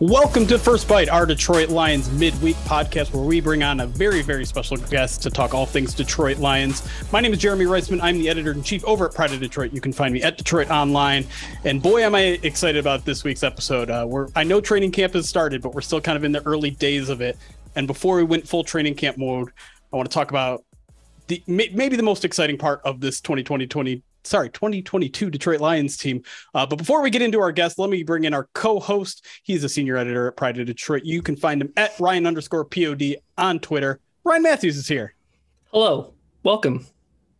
Welcome to First Bite, our Detroit Lions midweek podcast where we bring on a very, very special guest to talk all things Detroit Lions. My name is Jeremy Reisman. I'm the editor-in-chief over at Pride of Detroit. You can find me at Detroit Online. And boy, am I excited about this week's episode. I know training camp has started, but we're still kind of in the early days of it. And before we went full training camp mode, I want to talk about maybe the most exciting part of this 2022 Detroit Lions team. But before we get into our guest, let me bring in our co-host. He's a senior editor at Pride of Detroit. You can find him at Ryan_POD on Twitter. Ryan Matthews is here. Hello. Welcome.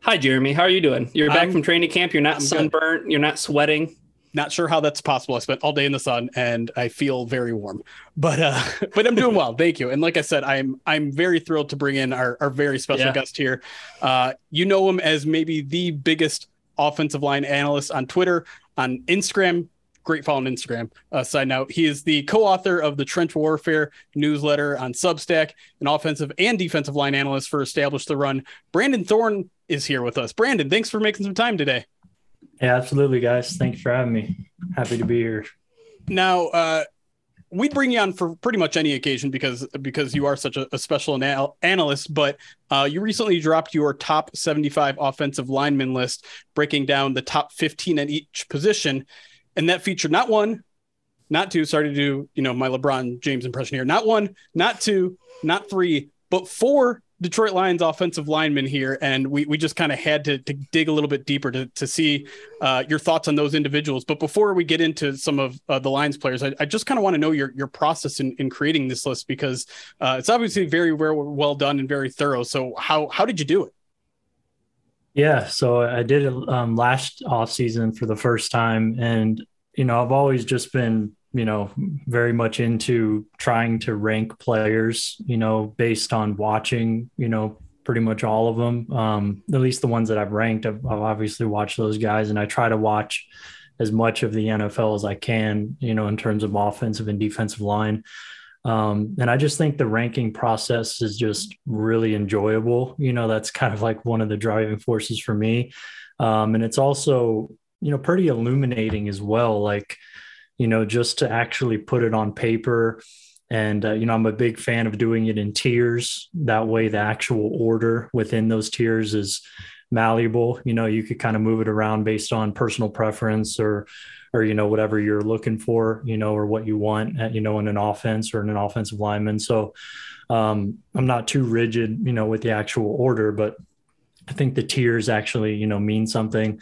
Hi, Jeremy. How are you doing? You're back from training camp. You're not sunburnt. Good. You're not sweating. Not sure how that's possible. I spent all day in the sun and I feel very warm, but I'm doing well. Thank you. And like I said, I'm very thrilled to bring in our very special guest here. You know him as maybe the biggest offensive line analyst on Twitter, on Instagram. Great follow on Instagram. Side note, he is the co-author of the Trench Warfare newsletter on Substack, an offensive and defensive line analyst for Establish the Run. Brandon Thorn is here with us. Brandon, thanks for making some time today. Yeah, absolutely, guys. Thanks for having me. Happy to be here. Now, we bring you on for pretty much any occasion because you are such a special analyst, but you recently dropped your top 75 offensive linemen list, breaking down the top 15 at each position. And that featured not one, not two, sorry to do, my LeBron James impression here, not one, not two, not three, but four Detroit Lions offensive linemen here. And we just kind of had to dig a little bit deeper to see your thoughts on those individuals. But before we get into some of the Lions players, I just kind of want to know your process in creating this list, because it's obviously very well done and very thorough. So how did you do it? Yeah, so I did it last offseason for the first time. And, I've always just been, very much into trying to rank players, based on watching, pretty much all of them, at least the ones that I've ranked. I've obviously watched those guys, and I try to watch as much of the NFL as I can, in terms of offensive and defensive line. And I just think the ranking process is just really enjoyable. That's kind of like one of the driving forces for me. And it's also, pretty illuminating as well. Like, just to actually put it on paper. And, I'm a big fan of doing it in tiers. That way, the actual order within those tiers is malleable. You could kind of move it around based on personal preference or, whatever you're looking for, or what you want, in an offense or in an offensive lineman. So I'm not too rigid, with the actual order, but I think the tiers actually, mean something.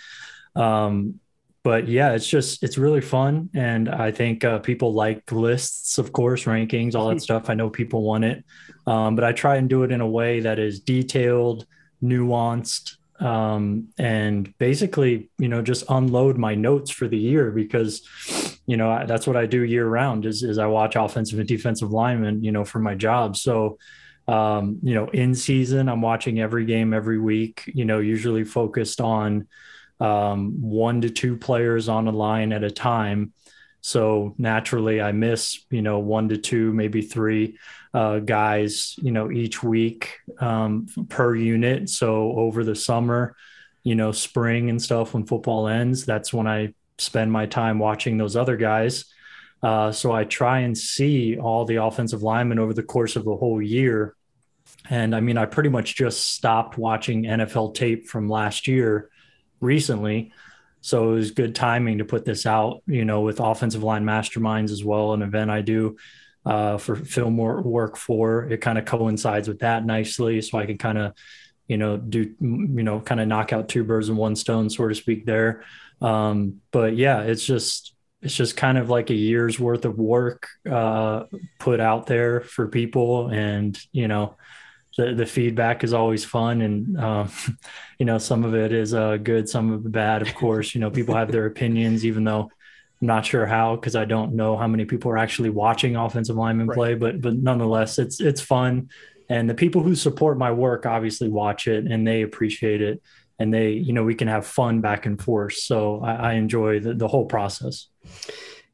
But yeah, it's really fun. And I think people like lists, of course, rankings, all that stuff. I know people want it, but I try and do it in a way that is detailed, nuanced, and basically, just unload my notes for the year because, that's what I do year round is I watch offensive and defensive linemen, for my job. So, in season, I'm watching every game, every week, usually focused on, 1 to 2 players on a line at a time. So naturally I miss, 1 to 2, maybe 3 guys, each week per unit. So over the summer, spring and stuff, when football ends, that's when I spend my time watching those other guys. So I try and see all the offensive linemen over the course of the whole year. And I pretty much just stopped watching NFL tape from last year recently. So it was good timing to put this out, with Offensive Line Masterminds as well, an event I do for film work for. It kind of coincides with that nicely. So I can kind of kind of knock out two birds with one stone, so to speak there. But yeah, it's just kind of like a year's worth of work put out there for people. And, the feedback is always fun. And, some of it is good, some of it bad. Of course, people have their opinions, even though I'm not sure how, because I don't know how many people are actually watching offensive linemen play, but nonetheless, it's fun. And the people who support my work obviously watch it and they appreciate it. And they, we can have fun back and forth. So I enjoy the whole process.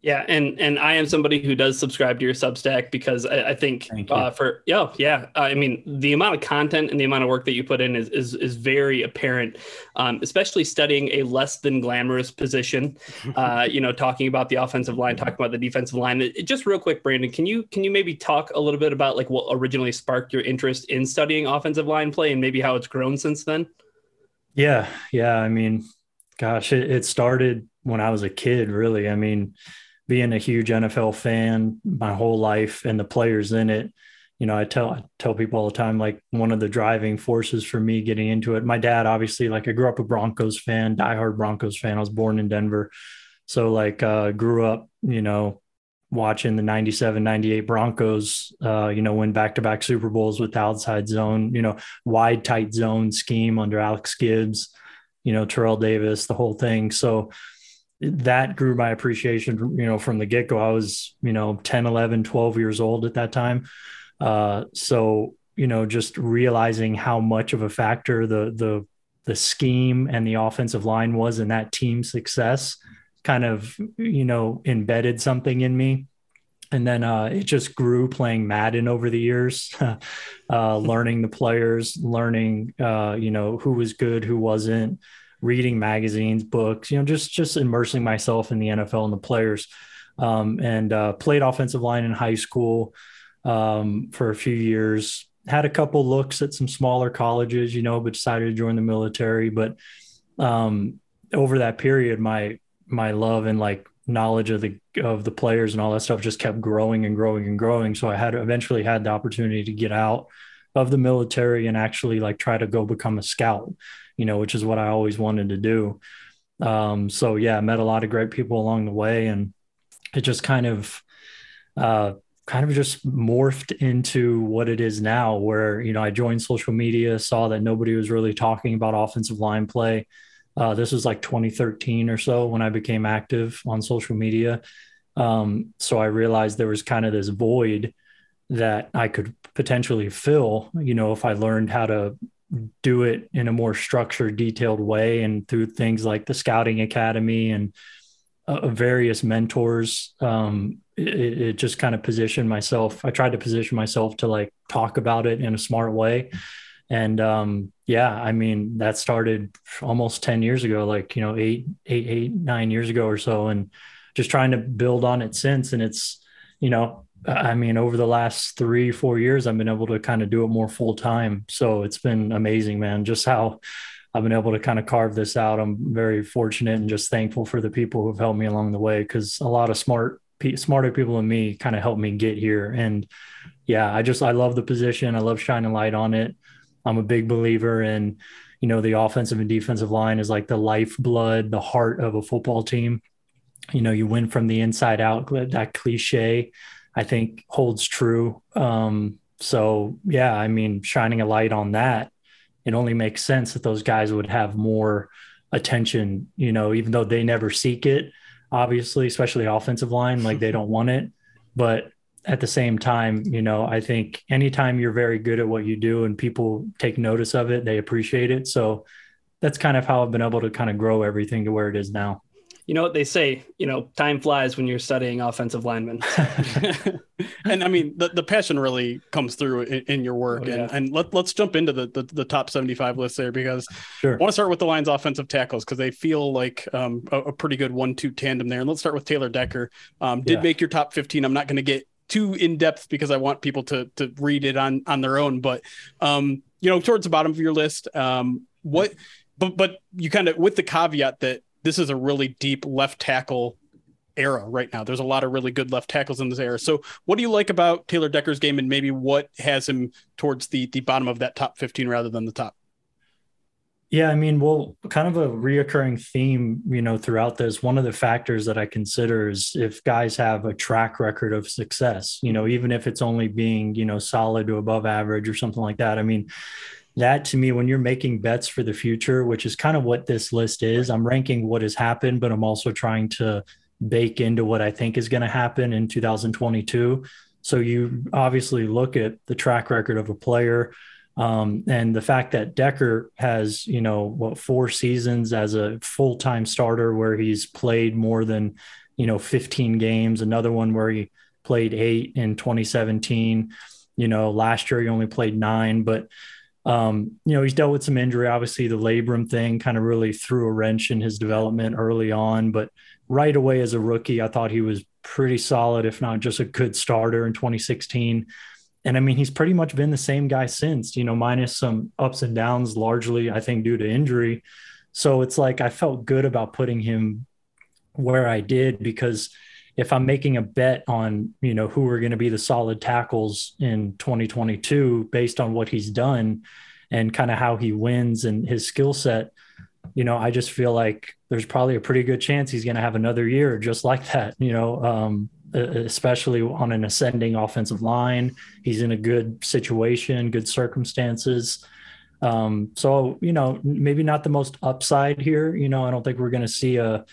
Yeah. And I am somebody who does subscribe to your Substack because I think I mean, the amount of content and the amount of work that you put in is very apparent, especially studying a less than glamorous position, talking about the offensive line, talking about the defensive line. Just real quick, Brandon, can you maybe talk a little bit about like what originally sparked your interest in studying offensive line play and maybe how it's grown since then? Yeah. I mean, gosh, it started when I was a kid, really. I mean, being a huge NFL fan my whole life and the players in it, I tell people all the time, like one of the driving forces for me getting into it, my dad, obviously, like I grew up a Broncos fan, diehard Broncos fan. I was born in Denver. So like, grew up, watching the 97, 98 Broncos, win back-to-back Super Bowls with the outside zone, wide, tight zone scheme under Alex Gibbs, Terrell Davis, the whole thing. So that grew my appreciation, from the get-go. I was, 10, 11, 12 years old at that time. Just realizing how much of a factor the scheme and the offensive line was in that team's success kind of, embedded something in me. And then it just grew playing Madden over the years, learning the players, learning, who was good, who wasn't, reading magazines, books, just immersing myself in the NFL and the players, and played offensive line in high school for a few years, had a couple looks at some smaller colleges, but decided to join the military. But over that period, my love and like knowledge of the players and all that stuff just kept growing and growing and growing. So I eventually had the opportunity to get out of the military and actually like try to go become a scout, which is what I always wanted to do. I met a lot of great people along the way, and it just kind of just morphed into what it is now, where, I joined social media, saw that nobody was really talking about offensive line play. This was like 2013 or so when I became active on social media. So I realized there was kind of this void that I could potentially fill, if I learned how to do it in a more structured, detailed way, and through things like the Scouting Academy and various mentors, it just kind of positioned myself. I tried to position myself to like talk about it in a smart way. And, that started almost 10 years ago, like, 9 years ago or so, and just trying to build on it since. And it's, over the last 3-4 years, I've been able to kind of do it more full time. So it's been amazing, man, just how I've been able to kind of carve this out. I'm very fortunate and just thankful for the people who've helped me along the way, because a lot of smarter people than me kind of helped me get here. And yeah, I love the position. I love shining light on it. I'm a big believer in, the offensive and defensive line is like the lifeblood, the heart of a football team. You win from the inside out. That cliche, I think, holds true. Shining a light on that, it only makes sense that those guys would have more attention, even though they never seek it, obviously, especially offensive line, like they don't want it. But at the same time, I think anytime you're very good at what you do and people take notice of it, they appreciate it. So that's kind of how I've been able to kind of grow everything to where it is now. You know what they say, time flies when you're studying offensive linemen. And I mean, the passion really comes through in your work. Oh, yeah. And let's jump into the top 75 list there, because sure. I want to start with the Lions offensive tackles, because they feel like a pretty good 1-2 tandem there. And let's start with Taylor Decker. Did make your top 15. I'm not going to get too in depth because I want people to read it on their own, but towards the bottom of your list, but you kind of, with the caveat that this is a really deep left tackle era right now. There's a lot of really good left tackles in this era. So what do you like about Taylor Decker's game, and maybe what has him towards the bottom of that top 15 rather than the top? Yeah, I mean, well, kind of a reoccurring theme, you know, throughout this, one of the factors that I consider is if guys have a track record of success, you know, even if it's only being, you know, solid to above average or something like that. I mean, that to me, when you're making bets for the future, which is kind of what this list is, I'm ranking what has happened, but I'm also trying to bake into what I think is going to happen in 2022. So you obviously look at the track record of a player, and the fact that Decker has, you know, what, 4 seasons as a full-time starter where he's played more than, you know, 15 games, another one where he played 8 in 2017, you know, last year he only played 9, but, you know, he's dealt with some injury. Obviously the labrum thing kind of really threw a wrench in his development early on, but right away as a rookie, I thought he was pretty solid, if not just a good starter in 2016. And I mean, he's pretty much been the same guy since, you know, minus some ups and downs, largely, I think, due to injury. So it's like I felt good about putting him where I did, because if I'm making a bet on, you know, who are going to be the solid tackles in 2022 based on what he's done and kind of how he wins and his skill set, you know, I just feel like there's probably a pretty good chance he's going to have another year just like that, you know, especially on an ascending offensive line. He's in a good situation, good circumstances. So, you know, maybe not the most upside here. You know, I don't think we're going to see a,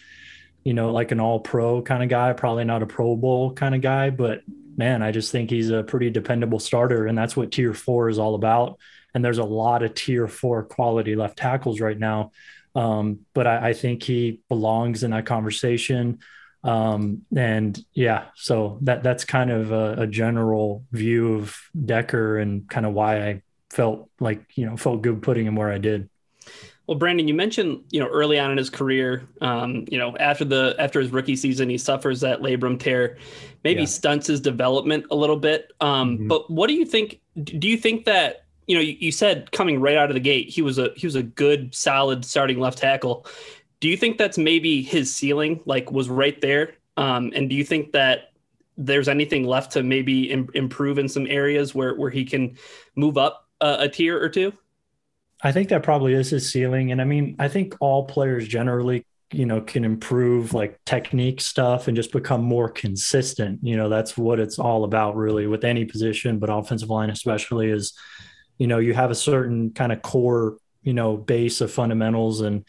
you know, like an all pro kind of guy, probably not a Pro Bowl kind of guy, but man, I just think he's a pretty dependable starter. And that's what Tier 4 is all about. And there's a lot of Tier 4 quality left tackles right now. But I think he belongs in that conversation. And yeah, so that's kind of a general view of Decker and kind of why I felt like, you know, felt good putting him where I did. Well, Brandon, you mentioned, you know, early on in his career, you know, after his rookie season, he suffers that labrum tear, maybe stunts his development a little bit. But what do you think? Do you think that, you know, you said coming right out of the gate, he was a good, solid starting left tackle. Do you think that's maybe his ceiling, like, was right there? And do you think that there's anything left to maybe improve in some areas where he can move up a tier or two? I think that probably is his ceiling. And I mean, I think all players generally, you know, can improve like technique stuff and just become more consistent. You know, that's what it's all about really with any position, but offensive line especially is, you know, you have a certain kind of core, you know, base of fundamentals and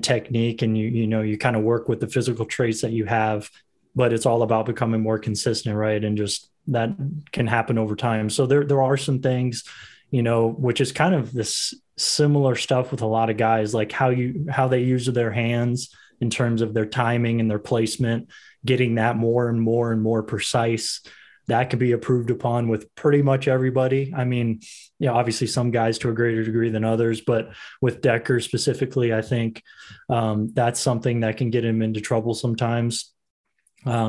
technique. And you know, you kind of work with the physical traits that you have, but it's all about becoming more consistent. Right. And just that can happen over time. So there are some things, you know, which is kind of this similar stuff with a lot of guys, like how they use their hands in terms of their timing and their placement, getting that more and more and more precise. That could be improved upon with pretty much everybody. I mean, you know, obviously some guys to a greater degree than others, but with Decker specifically, I think that's something that can get him into trouble sometimes.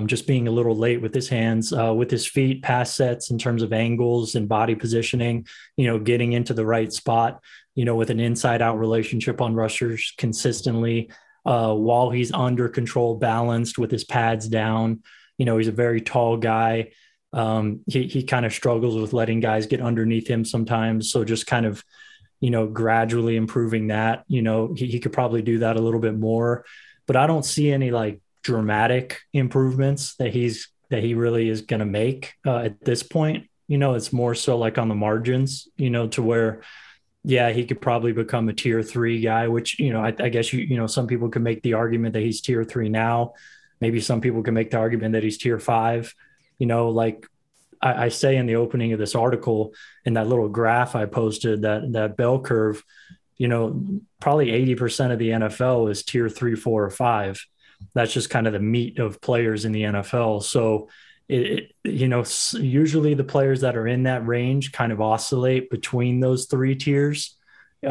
Just being a little late with his hands, with his feet, pass sets in terms of angles and body positioning, you know, getting into the right spot, you know, with an inside out relationship on rushers consistently, while he's under control, balanced with his pads down. You know, he's a very tall guy. He kind of struggles with letting guys get underneath him sometimes. So just kind of, you know, gradually improving that. You know, he could probably do that a little bit more, but I don't see any like dramatic improvements that he really is going to make at this point. You know, it's more so like on the margins, you know, to where, yeah, he could probably become a Tier 3 guy, which, you know, I guess, you know, some people can make the argument that he's Tier 3 now. Maybe some people can make the argument that he's Tier 5. You know, like I say in the opening of this article, in that little graph I posted, that bell curve, you know, probably 80% of the NFL is Tier 3, 4, or 5. That's just kind of the meat of players in the NFL. So, you know, usually the players that are in that range kind of oscillate between those 3 tiers. You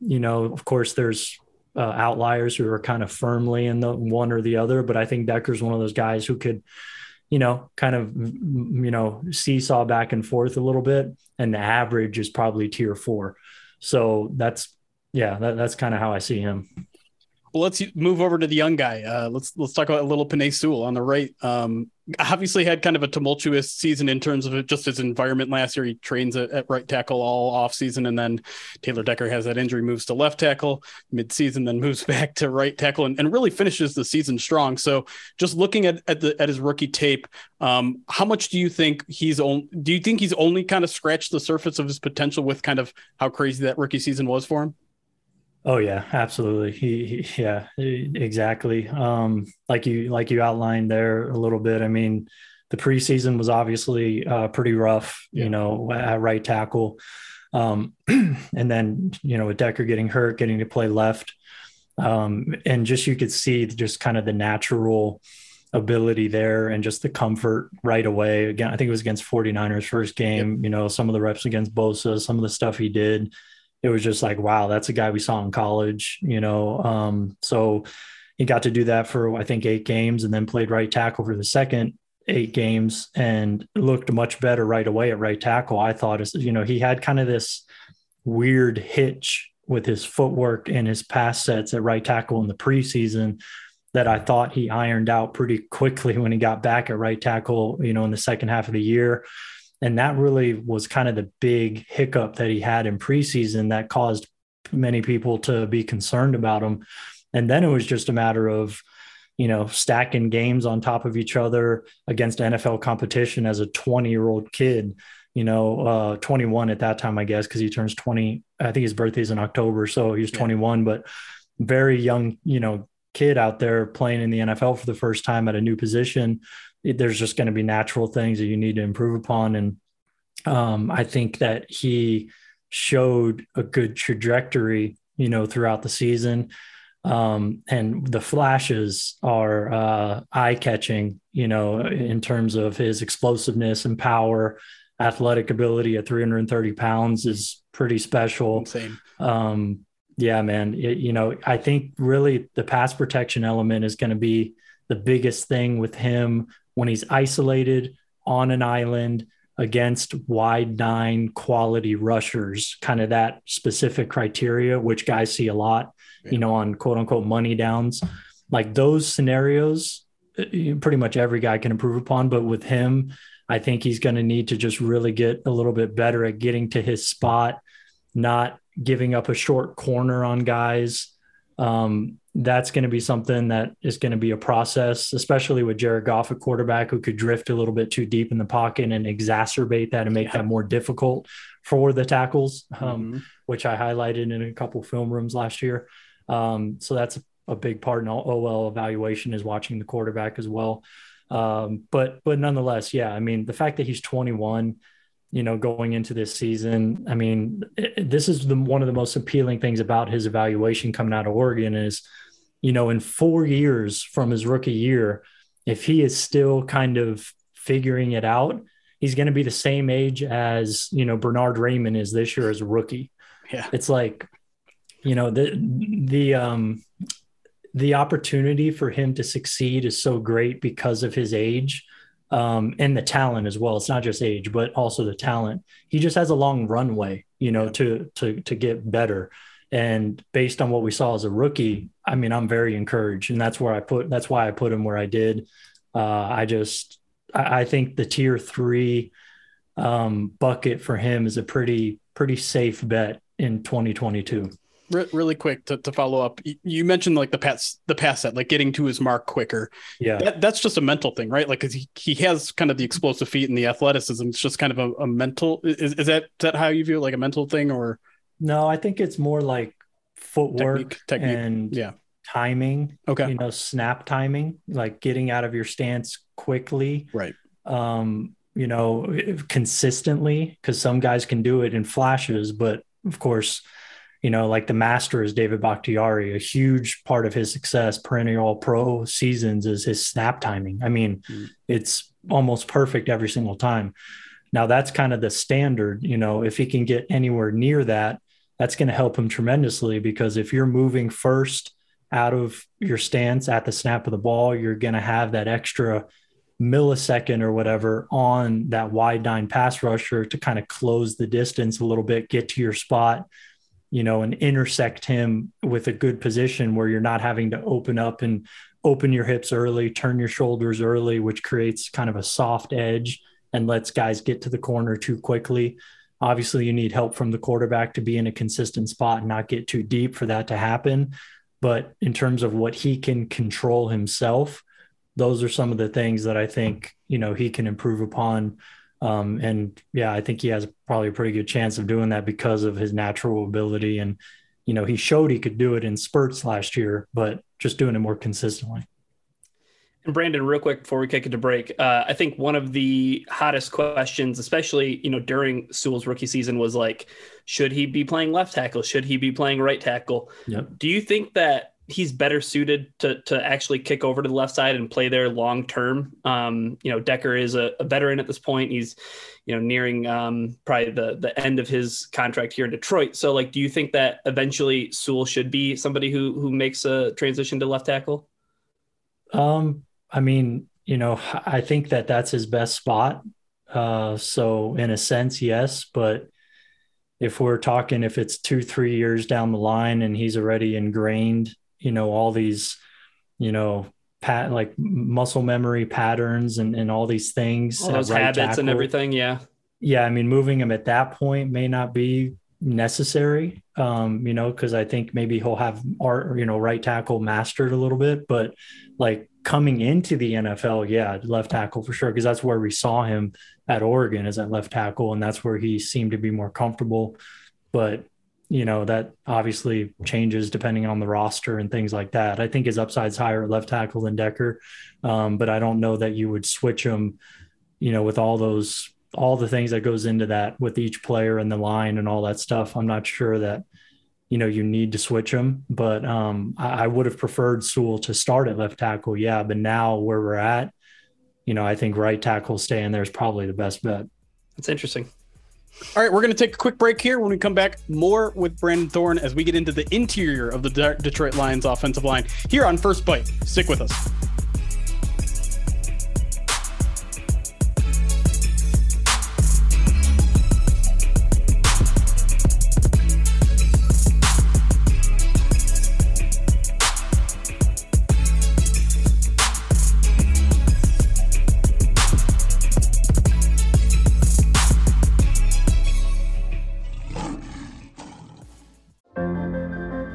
know, of course, there's outliers who are kind of firmly in the one or the other, but I think Decker's one of those guys who could, you know, kind of, you know, seesaw back and forth a little bit. And the average is probably Tier 4. So that's kind of how I see him. Well, let's move over to the young guy. Let's talk about a little Penei Sewell on the right. Obviously had kind of a tumultuous season in terms of just his environment last year. He trains at right tackle all off season, and then Taylor Decker has that injury, moves to left tackle midseason, then moves back to right tackle and really finishes the season strong. So just looking at his rookie tape, how much do you think he's only kind of scratched the surface of his potential with kind of how crazy that rookie season was for him? Oh yeah, absolutely. Yeah, exactly. Like you outlined there a little bit. I mean, the preseason was obviously pretty rough, at right tackle. And then, with Decker getting hurt, getting to play left. And just, you could see just kind of the natural ability there and just the comfort right away. Again, I think it was against 49ers first game, yep. Some of the reps against Bosa, some of the stuff he did. It was just like, wow, that's a guy we saw in college, So he got to do that for, I think, 8 games, and then played right tackle for the second 8 games and looked much better right away at right tackle. I thought, he had kind of this weird hitch with his footwork and his pass sets at right tackle in the preseason that I thought he ironed out pretty quickly when he got back at right tackle, in the second half of the year. And that really was kind of the big hiccup that he had in preseason that caused many people to be concerned about him. And then it was just a matter of, stacking games on top of each other against NFL competition as a 20-year-old kid, 21 at that time, I guess, because he turns 20. I think his birthday's in October, so he was 21, but very young, kid out there playing in the NFL for the first time at a new position. There's just going to be natural things that you need to improve upon. And I think that he showed a good trajectory, throughout the season. And the flashes are eye-catching, in terms of his explosiveness and power. Athletic ability at 330 pounds is pretty special. Insane. Yeah, man. I think really the pass protection element is going to be the biggest thing with him when he's isolated on an island against wide 9 quality rushers, kind of that specific criteria, which guys see a lot, on quote unquote money downs, like those scenarios, pretty much every guy can improve upon. But with him, I think he's going to need to just really get a little bit better at getting to his spot, not giving up a short corner on guys. That's going to be something that is going to be a process, especially with Jared Goff, a quarterback who could drift a little bit too deep in the pocket and exacerbate that and make that more difficult for the tackles, which I highlighted in a couple film rooms last year. So that's a big part in OL evaluation, is watching the quarterback as well. But nonetheless, yeah, I mean, the fact that he's 21, going into this season, I mean, this is one of the most appealing things about his evaluation coming out of Oregon is, in 4 years from his rookie year, if he is still kind of figuring it out, he's going to be the same age as, Bernard Raymond is this year as a rookie. Yeah. It's like, the opportunity for him to succeed is so great because of his age. And the talent as well. It's not just age, but also the talent. He just has a long runway, to get better. And based on what we saw as a rookie, I mean, I'm very encouraged, and that's why I put him where I did. I think the tier 3 bucket for him is a pretty safe bet in 2022. Really quick to follow up. You mentioned like the pass set, like getting to his mark quicker. Yeah. That's just a mental thing, right? Like, cause he has kind of the explosive feet and the athleticism. It's just kind of a mental, is that how you view it? Like a mental thing, or? No, I think it's more like footwork, technique. And timing, snap timing, like getting out of your stance quickly. Right. Consistently, cause some guys can do it in flashes, but of course, like the master is David Bakhtiari. A huge part of his success, perennial pro seasons, is his snap timing. I mean, it's almost perfect every single time. Now that's kind of the standard, if he can get anywhere near that, that's going to help him tremendously, because if you're moving first out of your stance at the snap of the ball, you're going to have that extra millisecond or whatever on that wide 9 pass rusher to kind of close the distance a little bit, get to your spot, you know, and intersect him with a good position where you're not having to open up and open your hips early, turn your shoulders early, which creates kind of a soft edge and lets guys get to the corner too quickly. Obviously, you need help from the quarterback to be in a consistent spot and not get too deep for that to happen. But in terms of what he can control himself, those are some of the things that I think, you know, he can improve upon. And yeah, I think he has probably a pretty good chance of doing that because of his natural ability. And, you know, he showed he could do it in spurts last year, but just doing it more consistently. And Brandon, real quick before we kick it to break, I think one of the hottest questions, especially, you know, during Sewell's rookie season was like, should he be playing left tackle? Should he be playing right tackle? Yep. Do you think that he's better suited to actually kick over to the left side and play there long-term? You know, Decker is a veteran at this point. He's, you know, nearing probably the end of his contract here in Detroit. So like, do you think that eventually Sewell should be somebody who makes a transition to left tackle? I mean, you know, I think that that's his best spot. So in a sense, yes, but if we're talking, if it's 2-3 years down the line and he's already ingrained, you know, all these, you know, like muscle memory patterns and all these things, all those habits and everything. Yeah. Yeah. I mean, moving him at that point may not be necessary, you know, cause I think maybe he'll have you know, right tackle mastered a little bit, but like coming into the NFL, yeah, left tackle for sure. Cause that's where we saw him at Oregon, as at left tackle. And that's where he seemed to be more comfortable, but you know, that obviously changes depending on the roster and things like that. I think his upside's higher at left tackle than Decker. But I don't know that you would switch him, you know, with all the things that goes into that with each player and the line and all that stuff. I'm not sure that, you know, you need to switch him, but I would have preferred Sewell to start at left tackle. Yeah. But now where we're at, you know, I think right tackle staying there is probably the best bet. That's interesting. All right, we're going to take a quick break here. When we come back, more with Brandon Thorn as we get into the interior of the Detroit Lions offensive line here on First Bite. Stick with us.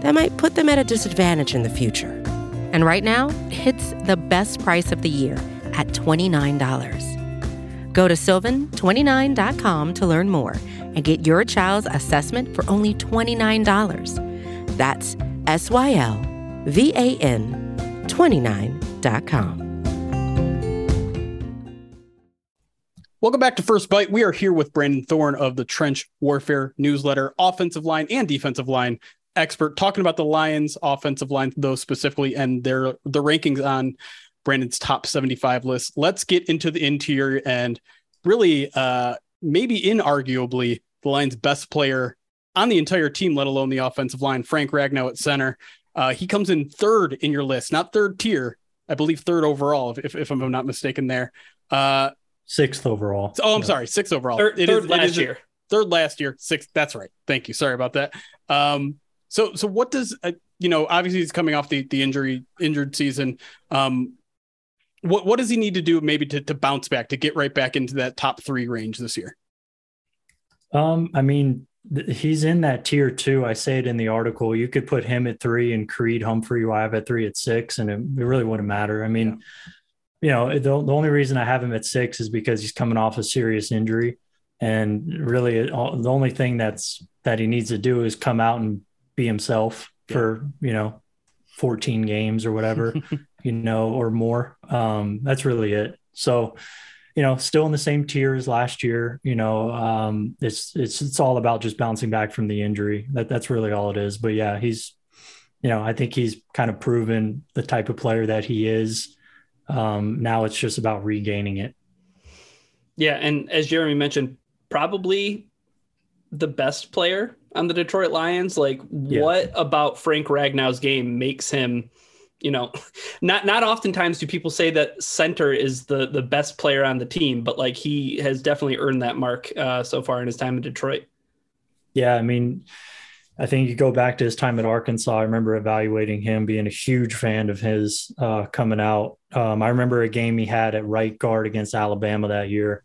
that might put them at a disadvantage in the future. And right now, it's the best price of the year at $29. Go to sylvan29.com to learn more and get your child's assessment for only $29. That's SYLVAN29.com. Welcome back to First Bite. We are here with Brandon Thorn of the Trench Warfare newsletter, offensive line and defensive line expert, talking about the Lions offensive line, though, specifically, and the rankings on Brandon's top 75 list. Let's get into the interior and really maybe inarguably the Lions' best player on the entire team, let alone the offensive line, Frank Ragnow at center. He comes in third in your list, not third tier, I believe third overall, if I'm not mistaken there. Sixth overall. Oh, I'm sorry. Sixth overall. Third last year. Third last year. Sixth. That's right. Thank you. Sorry about that. So what does, obviously he's coming off the injured season. What does he need to do maybe to bounce back, to get right back into that top three range this year? He's in that tier two. I say it in the article. You could put him at three and Creed Humphrey live at three at six, and it really wouldn't matter. The only reason I have him at six is because he's coming off a serious injury, and really the only thing that he needs to do is come out and be himself for 14 games or whatever, or more. That's really it. So, still in the same tier as last year, it's all about just bouncing back from the injury. That's really all it is. But yeah, he's, I think he's kind of proven the type of player that he is. Now it's just about regaining it. Yeah. And as Jeremy mentioned, probably the best player on the Detroit Lions. What about Frank Ragnow's game makes him, not oftentimes do people say that center is the best player on the team, but he has definitely earned that mark so far in his time in Detroit. Yeah. I think you go back to his time at Arkansas. I remember evaluating him, being a huge fan of his coming out. I remember a game he had at right guard against Alabama that year.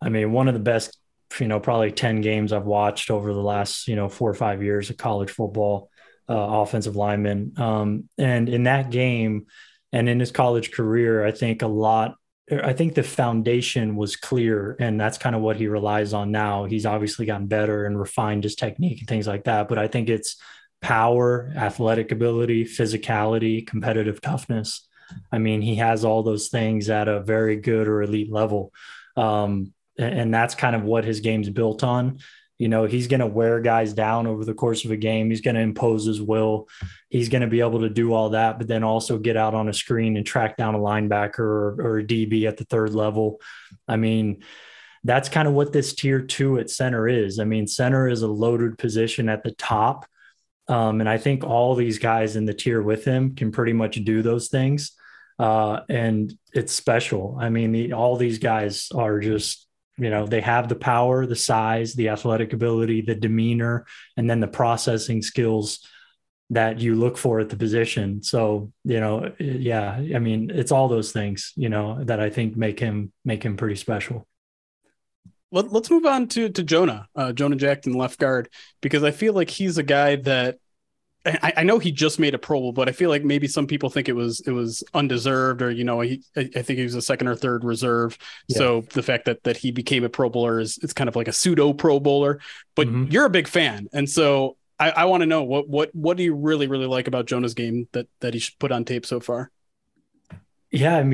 One of the best, probably 10 games I've watched over the last, 4 or 5 years of college football. Offensive lineman. And in that game and in his college career, I think the foundation was clear, and that's kind of what he relies on now. He's obviously gotten better and refined his technique and things like that. But I think it's power, athletic ability, physicality, competitive toughness. He has all those things at a very good or elite level. And that's kind of what his game's built on. He's going to wear guys down over the course of a game. He's going to impose his will. He's going to be able to do all that, but then also get out on a screen and track down a linebacker or a DB at the third level. That's kind of what this tier two at center is. Center is a loaded position at the top. And I think all these guys in the tier with him can pretty much do those things. And it's special. All these guys are just, they have the power, the size, the athletic ability, the demeanor, and then the processing skills that you look for at the position. So, it's all those things, that I think make him pretty special. Let's move on to Jonah Jackson, left guard, because I feel like he's a guy that I know he just made a Pro Bowl, but I feel like maybe some people think it was undeserved, or I think he was a second or third reserve. Yeah. So the fact that he became a Pro Bowler is, it's kind of like a pseudo Pro Bowler. But you're a big fan, and so I want to know what do you really like about Jonah's game that he should put on tape so far? Yeah,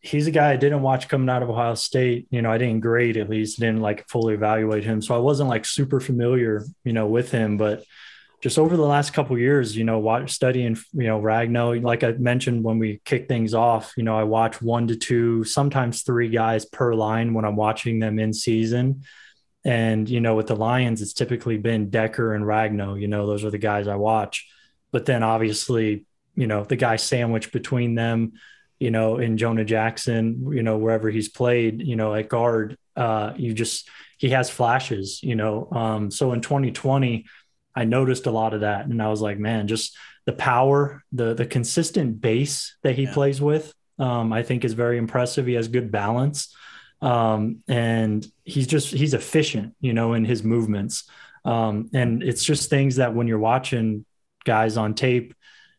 he's a guy I didn't watch coming out of Ohio State. I didn't grade, at least didn't fully evaluate him, so I wasn't super familiar with him, but. Just over the last couple of years, studying, Ragnow, like I mentioned, when we kick things off, I watch 1 to 2, sometimes 3 guys per line when I'm watching them in season. And, with the Lions, it's typically been Decker and Ragnow, those are the guys I watch. But then obviously, the guy sandwiched between them, in Jonah Jackson, wherever he's played, at guard, he has flashes, so in 2020, I noticed a lot of that, and I was like, man, just the power, the consistent base that he plays with, I think is very impressive. He has good balance, and he's efficient, in his movements. And it's just things that when you're watching guys on tape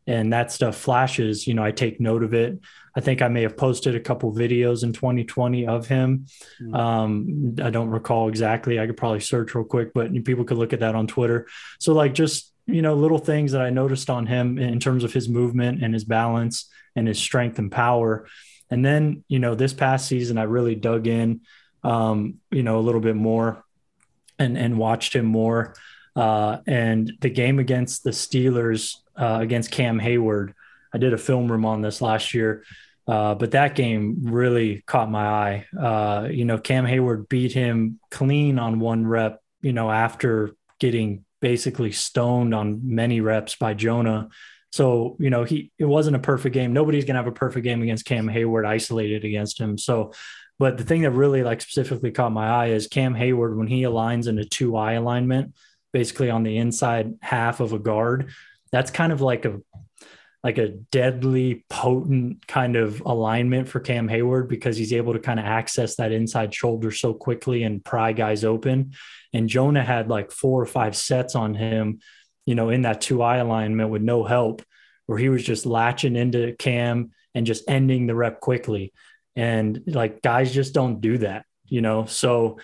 and that stuff flashes, I take note of it. I think I may have posted a couple videos in 2020 of him. I don't recall exactly. I could probably search real quick, but people could look at that on Twitter. So just, little things that I noticed on him in terms of his movement and his balance and his strength and power. And then, this past season, I really dug in, a little bit more and watched him more. And the game against the Steelers, against Cam Hayward, I did a film room on this last year, but that game really caught my eye. Cam Hayward beat him clean on 1 rep, after getting basically stoned on many reps by Jonah. So, you know, it wasn't a perfect game. Nobody's going to have a perfect game against Cam Hayward isolated against him. So, but the thing that really like specifically caught my eye is Cam Hayward, when he aligns in a 2-eye alignment, basically on the inside half of a guard, that's kind of like a deadly potent kind of alignment for Cam Hayward, because he's able to kind of access that inside shoulder so quickly and pry guys open. And Jonah had like 4 or 5 sets on him, you know, in that 2-eye alignment with no help, where he was just latching into Cam and just ending the rep quickly. And like, guys just don't do that, you know? So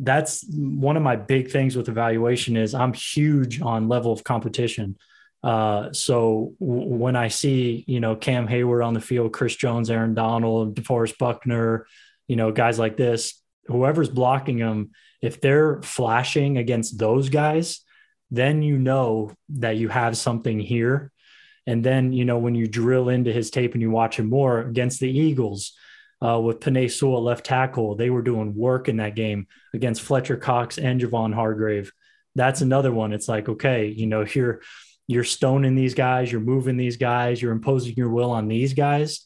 that's one of my big things with evaluation is I'm huge on level of competition. So when I see, you know, Cam Hayward on the field, Chris Jones, Aaron Donald, DeForest Buckner, you know, guys like this, whoever's blocking them, if they're flashing against those guys, then you know that you have something here. And then, you know, when you drill into his tape and you watch him more against the Eagles, with Penei Sewell left tackle, they were doing work in that game against Fletcher Cox and Javon Hargrave. That's another one. It's like, okay, you know, here – you're stoning these guys, you're moving these guys, you're imposing your will on these guys,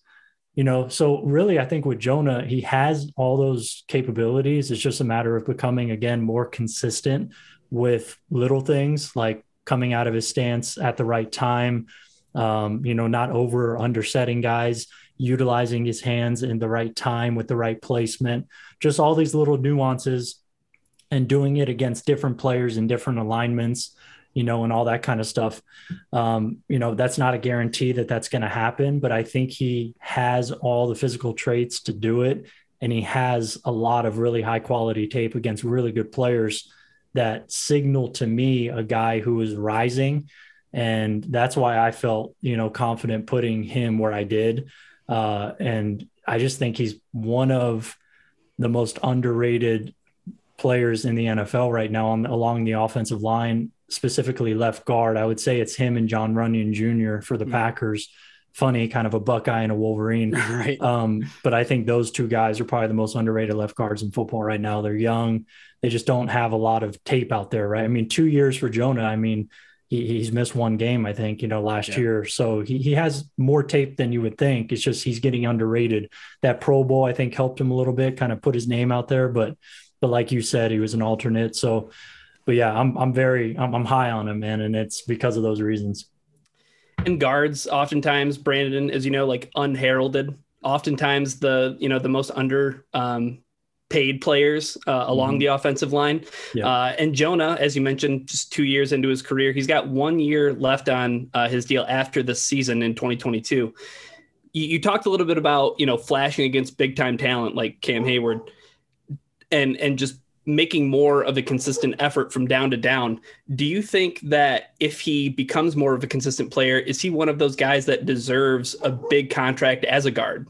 you know? So really, I think with Jonah, he has all those capabilities. It's just a matter of becoming, again, more consistent with little things like coming out of his stance at the right time, you know, not over or under setting guys, utilizing his hands in the right time with the right placement, just all these little nuances, and doing it against different players in different alignments, you know, and all that kind of stuff. You know, that's not a guarantee that that's going to happen, but I think he has all the physical traits to do it. And he has a lot of really high quality tape against really good players that signal to me a guy who is rising. And that's why I felt, you know, confident putting him where I did. And I just think he's one of the most underrated players in the NFL right now along the offensive line, specifically left guard. I would say it's him and John Runyon Jr. for the Packers. Funny, kind of a Buckeye and a Wolverine. Right. But I think those two guys are probably the most underrated left guards in football right now. They're young. They just don't have a lot of tape out there, right? I mean, 2 years for Jonah. I mean, he's missed one game, I think, you know, last year. So he has more tape than you would think. It's just he's getting underrated. That Pro Bowl, I think, helped him a little bit, kind of put his name out there. But like you said, he was an alternate. So but yeah, I'm high on him, man. And it's because of those reasons. And guards, oftentimes, Brandon, as you know, like unheralded, oftentimes the most under paid players along the offensive line. Yeah. And Jonah, as you mentioned, just 2 years into his career, he's got 1 year left on his deal after the season in 2022. You talked a little bit about, you know, flashing against big time talent like Cam Hayward and just making more of a consistent effort from down to down. Do you think that if he becomes more of a consistent player, is he one of those guys that deserves a big contract as a guard?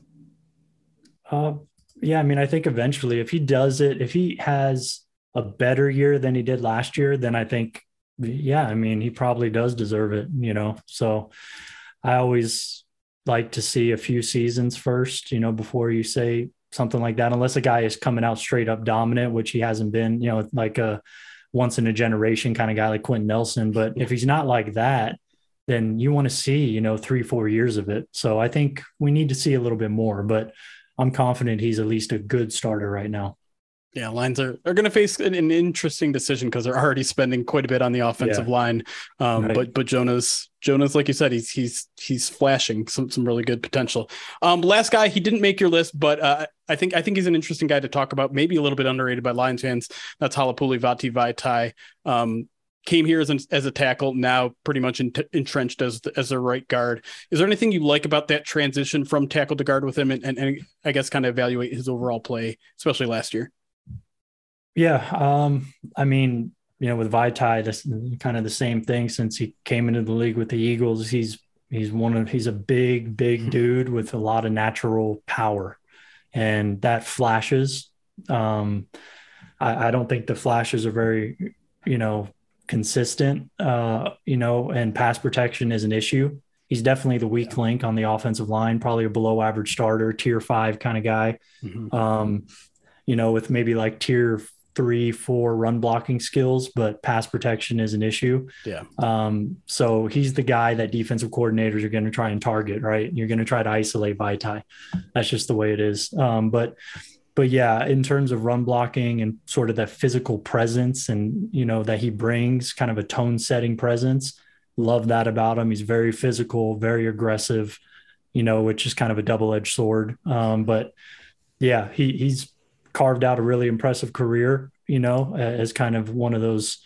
Yeah. I mean, I think eventually if he does it, if he has a better year than he did last year, then I think, yeah, I mean, he probably does deserve it, you know? So I always like to see a few seasons first, you know, before you say something like that, unless a guy is coming out straight up dominant, which he hasn't been, you know, like a once in a generation kind of guy like Quenton Nelson. But if he's not like that, then you want to see, you know, 3-4 years of it. So I think we need to see a little bit more, but I'm confident he's at least a good starter right now. Yeah, Lions are going to face an interesting decision because they're already spending quite a bit on the offensive line. Right. But Jonah's, like you said, he's flashing some really good potential. Last guy, he didn't make your list, but I think he's an interesting guy to talk about. Maybe a little bit underrated by Lions fans. That's Halapoulivaati Vaitai. Came here as a tackle, now pretty much entrenched as a right guard. Is there anything you like about that transition from tackle to guard with him, and I guess kind of evaluate his overall play, especially last year? Yeah. I mean, you know, with Vaitai, that's kind of the same thing since he came into the league with the Eagles. He's a big, big dude with a lot of natural power, and that flashes. I don't think the flashes are very, you know, consistent, you know, and pass protection is an issue. He's definitely the weak link on the offensive line, probably a below average starter, tier 5 kind of guy. You know, with maybe like tier 3-4 run blocking skills, but pass protection is an issue. Yeah. So he's the guy that defensive coordinators are going to try and target, right? You're going to try to isolate Vaitai. That's just the way it is. But yeah, in terms of run blocking and sort of that physical presence and, you know, that he brings, kind of a tone setting presence, love that about him. He's very physical, very aggressive, you know, which is kind of a double-edged sword. But yeah, he's carved out a really impressive career, you know, as kind of one of those,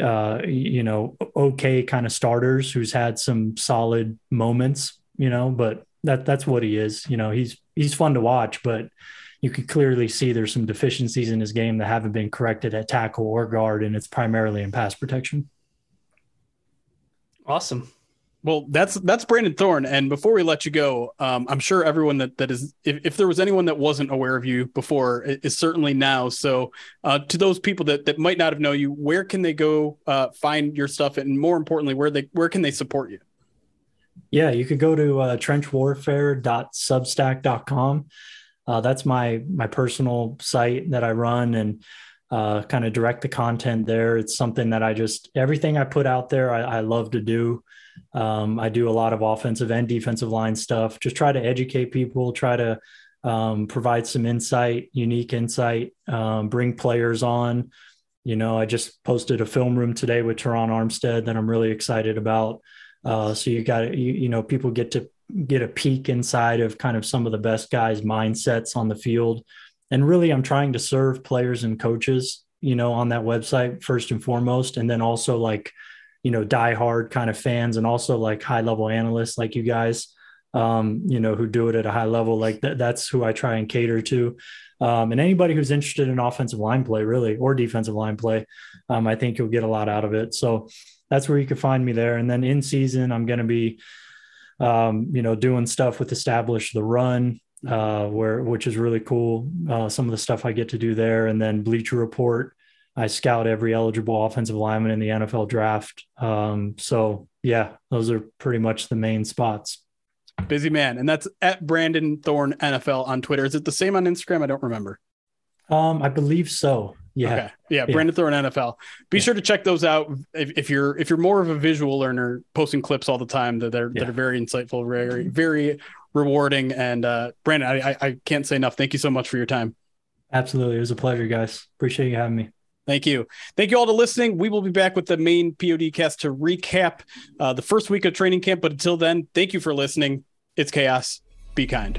you know, okay kind of starters who's had some solid moments, you know, but that's what he is. You know, he's fun to watch, but you can clearly see there's some deficiencies in his game that haven't been corrected at tackle or guard, and it's primarily in pass protection. Awesome. Well, that's Brandon Thorn. And before we let you go, I'm sure everyone that is, if there was anyone that wasn't aware of you before, is certainly now. So to those people that might not have known you, where can they go find your stuff? And more importantly, where can they support you? Yeah, you could go to trenchwarfare.substack.com. That's my personal site that I run and kind of direct the content there. It's something that everything I put out there, I love to do. I do a lot of offensive and defensive line stuff, just try to educate people, try to provide some insight, unique insight, bring players on. You know, I just posted a film room today with Teron Armstead that I'm really excited about. So you know, people get to get a peek inside of kind of some of the best guys' mindsets on the field. And really, I'm trying to serve players and coaches, you know, on that website first and foremost, and then also like, you know, diehard kind of fans and also like high level analysts like you guys, you know, who do it at a high level. Like that's who I try and cater to. And anybody who's interested in offensive line play really, or defensive line play, I think you'll get a lot out of it. So that's where you can find me there. And then in season, I'm going to be, you know, doing stuff with Establish the Run, which is really cool. Some of the stuff I get to do there, and then Bleacher Report, I scout every eligible offensive lineman in the NFL draft. So yeah, those are pretty much the main spots. Busy man. And that's at Brandon Thorn NFL on Twitter. Is it the same on Instagram? I don't remember. I believe so. Yeah. Okay. Yeah. Brandon Thorn NFL. Be sure to check those out. If you're more of a visual learner, posting clips all the time that are very insightful, very, very rewarding. And Brandon, I can't say enough. Thank you so much for your time. Absolutely. It was a pleasure, guys. Appreciate you having me. Thank you. Thank you all to listening. We will be back with the main PODcast to recap the first week of training camp. But until then, thank you for listening. It's chaos. Be kind.